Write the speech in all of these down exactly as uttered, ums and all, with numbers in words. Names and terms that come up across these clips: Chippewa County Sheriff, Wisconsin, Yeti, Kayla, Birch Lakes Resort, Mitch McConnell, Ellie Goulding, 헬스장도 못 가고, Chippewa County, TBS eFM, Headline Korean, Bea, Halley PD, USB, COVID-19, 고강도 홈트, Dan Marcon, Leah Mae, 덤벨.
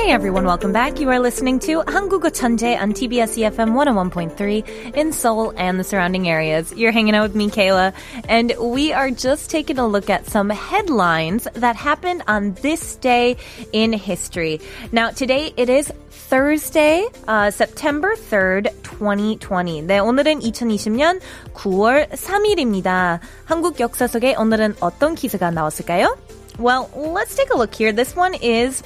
Hey everyone, welcome back. You are listening to 한국어 천재 on T B S eFM one oh one point three in Seoul and the surrounding areas. You're hanging out with me, Kayla, and we are just taking a look at some headlines that happened on this day in history. Now, today it is Thursday, uh, September third, twenty twenty. 네, 오늘은 이천이십 년 구월 삼일입니다. 한국 역사 속에 오늘은 어떤 기사가 나왔을까요? Well, let's take a look here. This one is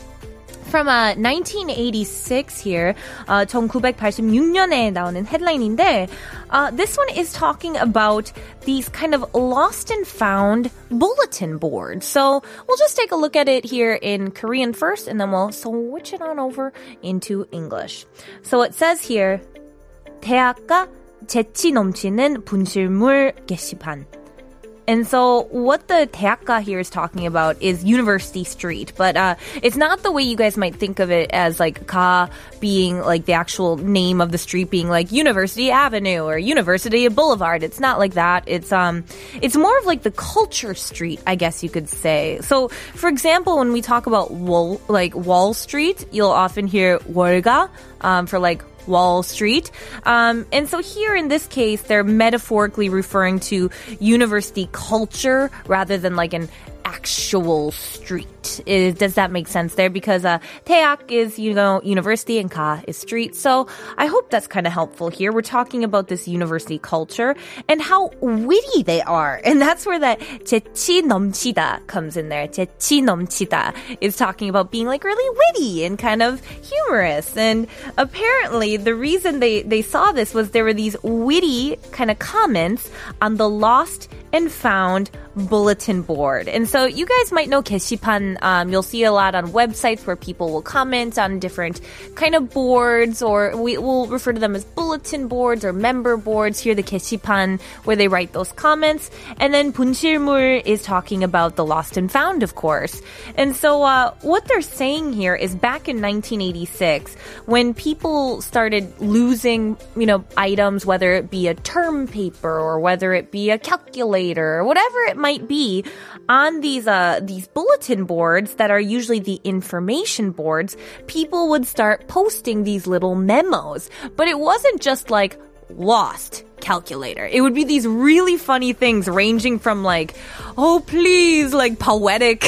from uh, nineteen eighty-six here, uh, 천구백팔십육 년에 나오는 헤드라인인데, uh, this one is talking about these kind of lost and found bulletin boards. So we'll just take a look at it here in Korean first, and then we'll switch it on over into English. So it says here, 대학가 재치 넘치는 분실물 게시판. And so what the 대학가 here is talking about is University Street, but uh, it's not the way you guys might think of it as like 가 being like the actual name of the street being like University Avenue or University Boulevard. It's not like that. It's um, it's more of like the culture street, I guess you could say. So for example, when we talk about wall, like Wall Street, you'll often hear 월가 um, for like Wall Street. Um, and so here in this case, they're metaphorically referring to university culture rather than like an actual street. Is, does that make sense there? Because uh, 대학 is, you know, university and 가 is street. So I hope that's kind of helpful here. We're talking about this university culture and how witty they are. And that's where that 재치 넘치다 comes in there. 재치 넘치다 is talking about being like really witty and kind of humorous. And apparently the reason they, they saw this was there were these witty kind of comments on the lost and found bulletin board. And so you guys might know 게시판. Um, you'll see a lot on websites where people will comment on different kind of boards, or we will refer to them as bulletin boards or member boards. Here, the 게시판, where they write those comments. And then 분실물 is talking about the lost and found, of course. And so uh, what they're saying here is back in nineteen eighty-six, when people started losing, you know, items, whether it be a term paper or whether it be a calculator, or whatever it might be, on these uh, these bulletin boards that are usually the information boards, people would start posting these little memos. But it wasn't just like lost calculator. It would be these really funny things ranging from like, oh please, like poetic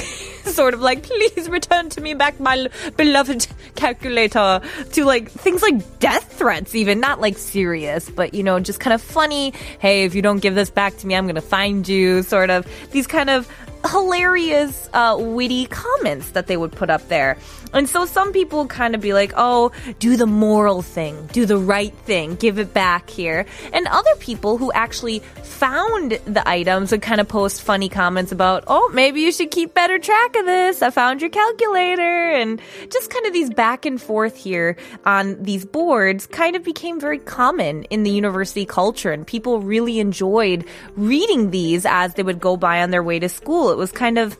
sort of like, please return to me back my beloved calculator, to like things like death threats, even not like serious, but you know, just kind of funny, hey, if you don't give this back to me, I'm gonna find you, sort of these kind of hilarious uh, witty comments that they would put up there. And so some people would kind of be like, oh, do the moral thing, do the right thing, give it back here. And other people who actually found the items would kind of post funny comments about, oh, maybe you should keep better track of this, I found your calculator. And just kind of these back and forth here on these boards kind of became very common in the university culture, and people really enjoyed reading these as they would go by on their way to school. It was kind of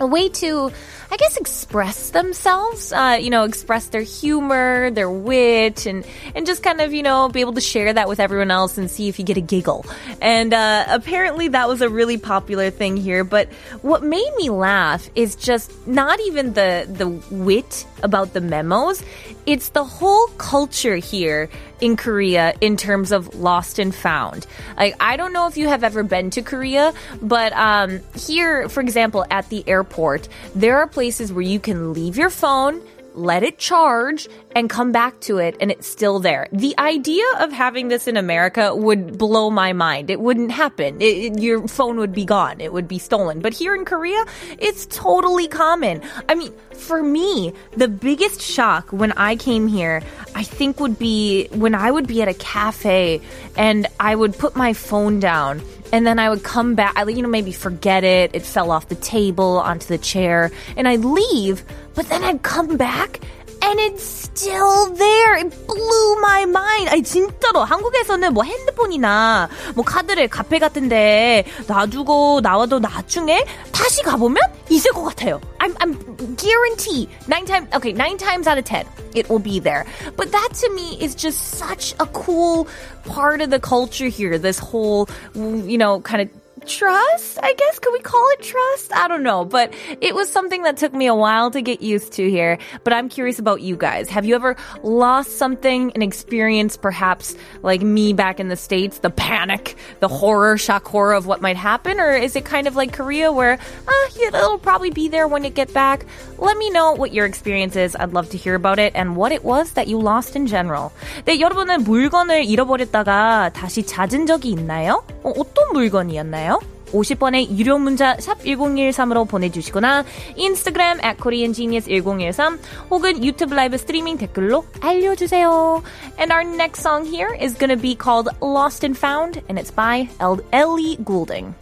a way to, I guess, express themselves, uh, you know, express their humor, their wit, and, and just kind of, you know, be able to share that with everyone else and see if you get a giggle. And uh, apparently that was a really popular thing here. But what made me laugh is just not even the, the wit about the memos. It's the whole culture here in Korea in terms of lost and found. Like, I don't know if you have ever been to Korea, but um, here, for example, at the airport, there are places where you can leave your phone, let it charge, and come back to it, and it's still there. The idea of having this in America would blow my mind. It wouldn't happen. It, it, your phone would be gone. It would be stolen. But here in Korea, it's totally common. I mean, for me, the biggest shock when I came here, I think would be when I would be at a cafe, and I would put my phone down, and then I would come back. I, you know, maybe forget it. It fell off the table, onto the chair, and I'd leave, but then I'd come back, and And it's still there. It blew my mind. 아니 진짜로 한국에서는 뭐 핸드폰이나 뭐 카드를 카페 같은데 놔두고 나와도 나중에 다시 가보면 있을 것 같아요. I'm I'm guarantee nine times okay nine times out of ten it will be there. But that to me is just such a cool part of the culture here. This whole you know kind of. Trust? I guess could we call it trust? I don't know, but it was something that took me a while to get used to here. But I'm curious about you guys. Have you ever lost something, an experience perhaps like me back in the States, the panic, the horror, shock horror of what might happen? Or is it kind of like Korea where ah, it'll probably be there when you get back? Let me know what your experience is. I'd love to hear about it and what it was that you lost in general. 네, 여러분은 물건을 잃어버렸다가 다시 찾은 적이 있나요? 어, 어떤 물건이었나요? 오십 번의 유료 문자 샵 일공일삼으로 보내주시거나 인스타그램 at koreangenius1013 혹은 유튜브 라이브 스트리밍 댓글로 알려주세요. And our next song here is going to be called Lost and Found and it's by Ellie Goulding.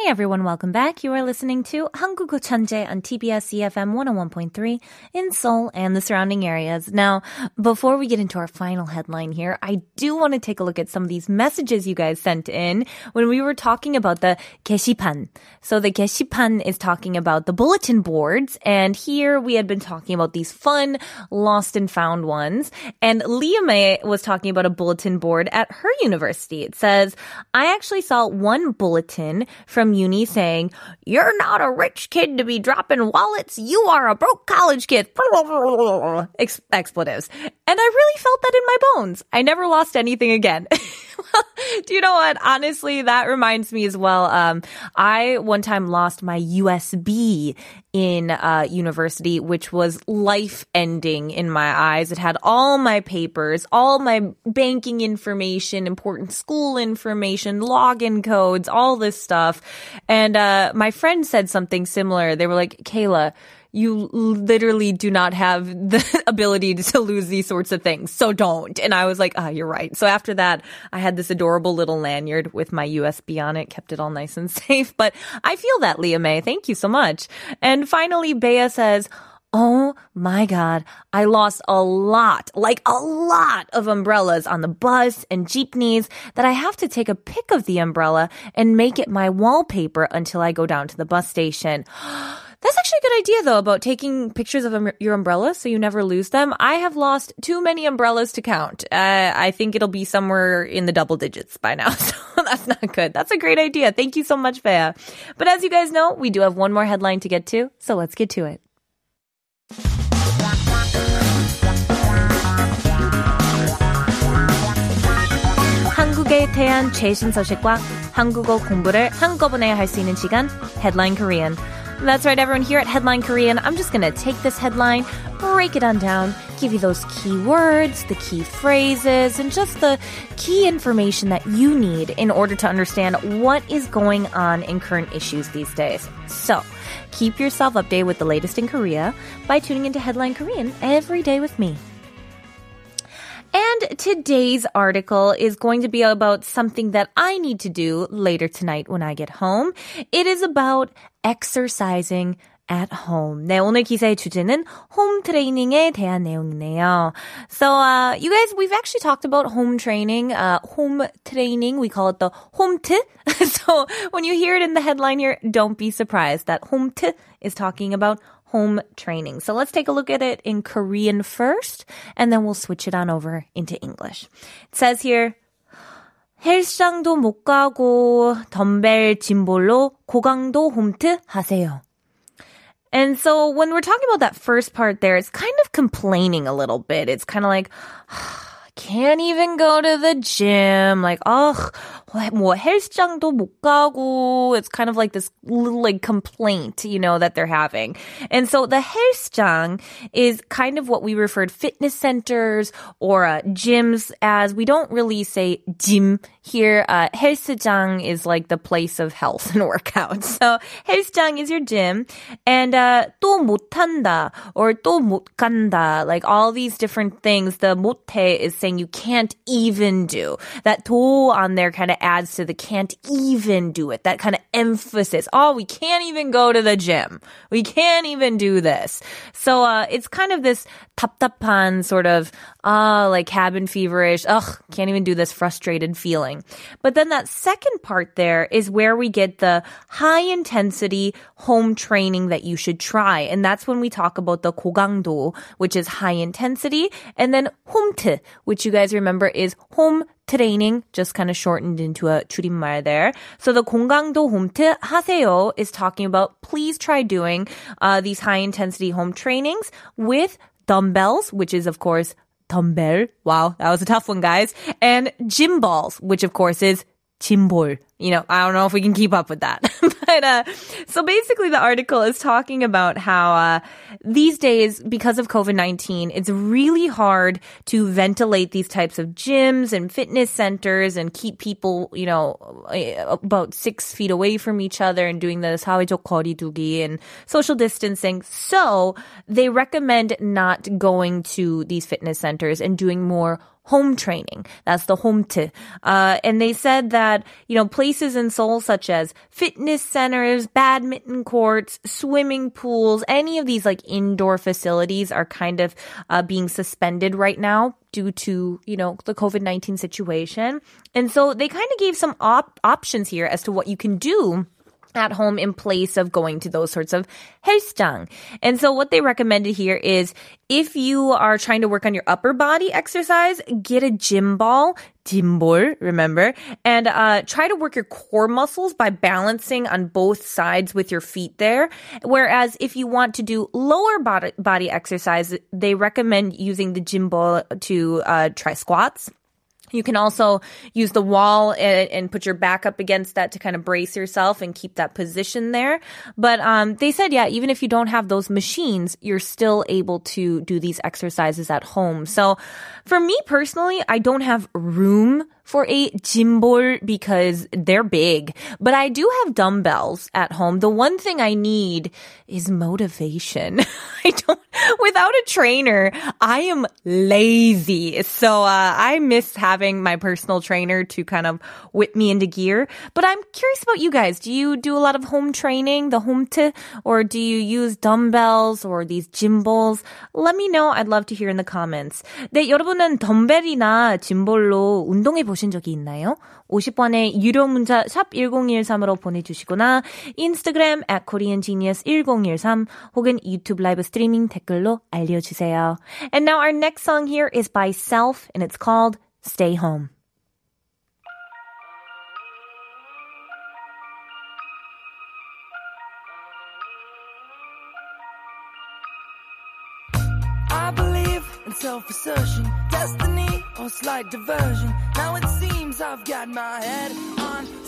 Hey everyone, welcome back. You are listening to 한국어 천재 on T B S eFM one oh one point three in Seoul and the surrounding areas. Now, before we get into our final headline here, I do want to take a look at some of these messages you guys sent in when we were talking about the 게시판. So the 게시판 is talking about the bulletin boards, and here we had been talking about these fun, lost and found ones. And Leah Mae was talking about a bulletin board at her university. It says, I actually saw one bulletin from uni saying, you're not a rich kid to be dropping wallets. You are a broke college kid. Ex- expletives. And I really felt that in my bones. I never lost anything again. Do you know what? Honestly, that reminds me as well. Um, I one time lost my U S B in uh, university, which was life-ending in my eyes. It had all my papers, all my banking information, important school information, login codes, all this stuff. And uh, my friend said something similar. They were like, Kayla, you literally do not have the ability to lose these sorts of things. So don't. And I was like, ah, oh, you're right. So after that, I had this adorable little lanyard with my U S B on it, kept it all nice and safe. But I feel that, Leah Mae. Thank you so much. And finally, Bea says, oh my God, I lost a lot, like a lot of umbrellas on the bus and jeepneys that I have to take a pic of the umbrella and make it my wallpaper until I go down to the bus station. That's actually a good idea, though, about taking pictures of um, your umbrellas so you never lose them. I have lost too many umbrellas to count. Uh, I think it'll be somewhere in the double digits by now, so that's not good. That's a great idea. Thank you so much, Bea. But as you guys know, we do have one more headline to get to, so let's get to it. 한국에 대한 최신 소식과 한국어 공부를 한꺼번에 할 수 있는 시간, Headline Korean. That's right, everyone. Here at Headline Korean, I'm just going to take this headline, break it on down, give you those key words, the key phrases, and just the key information that you need in order to understand what is going on in current issues these days. So, keep yourself updated with the latest in Korea by tuning into Headline Korean every day with me. And today's article is going to be about something that I need to do later tonight when I get home. It is about exercising at home. 네, 오늘 기사의 주제는 home training에 대한 내용이네요. So, uh, you guys, we've actually talked about home training, uh, home training. We call it the 홈트. So, when you hear it in the headline here, don't be surprised that 홈트 is talking about home training. So let's take a look at it in Korean first, and then we'll switch it on over into English. It says here, 헬스장도 못 가고 덤벨 짐볼로 고강도 홈트 하세요. And so when we're talking about that first part there, it's kind of complaining a little bit. It's kind of like, can't even go to the gym. Like, oh, 뭐 헬스장도 못 가고. It's kind of like this little like complaint, you know, that they're having. And so the 헬스장 is kind of what we referred fitness centers or uh, gyms as. We don't really say gym here. Uh, 헬스장 is like the place of health and workout. So 헬스장 is your gym. And uh, 또 못한다 or 또 못 간다. Like all these different things. The 못해 is saying you can't even do. That 도 on there kind of adds to the can't even do it. That kind of emphasis. Oh, we can't even go to the gym. We can't even do this. So uh, it's kind of this 답답한 sort of uh, like cabin feverish, ugh, can't even do this frustrated feeling. But then that second part there is where we get the high intensity home training that you should try. And that's when we talk about the 고강도, which is high intensity. And then 홈트, which you guys remember is home training, just kind of shortened into a 줄임말 there. So the 고강도 홈트 하세요 is talking about please try doing uh, these high intensity home trainings with dumbbells, which is of course 덤벨. Wow, that was a tough one, guys. And gym balls, which of course is 짐볼. You know, I don't know if we can keep up with that. But uh, so basically the article is talking about how uh, these days, because of covid nineteen, it's really hard to ventilate these types of gyms and fitness centers and keep people, you know, about six feet away from each other and doing the 사회적 거리두기 and social distancing. So they recommend not going to these fitness centers and doing more home training. That's the 홈트. Uh, and they said that, you know, places in Seoul such as fitness centers, badminton courts, swimming pools, any of these like indoor facilities are kind of uh, being suspended right now due to, you know, the covid nineteen situation. And so they kind of gave some op- options here as to what you can do at home in place of going to those sorts of 헬스장. And so what they recommended here is if you are trying to work on your upper body exercise, get a gym ball, 짐볼, remember, and uh, try to work your core muscles by balancing on both sides with your feet there. Whereas if you want to do lower body, body exercise, they recommend using the gym ball to uh, try squats. You can also use the wall and, and put your back up against that to kind of brace yourself and keep that position there. But um, they said, yeah, even if you don't have those machines, you're still able to do these exercises at home. So for me personally, I don't have room for a 짐볼 because they're big. But I do have dumbbells at home. The one thing I need is motivation. I don't, without a trainer, I am lazy. So uh, I miss having my personal trainer to kind of whip me into gear. But I'm curious about you guys. Do you do a lot of home training, the 홈트, or do you use dumbbells or these 짐볼s? Let me know. I'd love to hear in the comments. 네, 여러분은 덤벨이나 짐볼로 운동해 보시죠. 보신 적이 있나요? 오십 번의 유료 문자 샵 일공일삼으로 보내주시거나 인스타그램 at koreangenius1013 혹은 유튜브 라이브 스트리밍 댓글로 알려주세요. And now our next song here is by Self and it's called Stay Home. I believe in self-assertion, destiny or slight diversion. Now it seems I've got my head on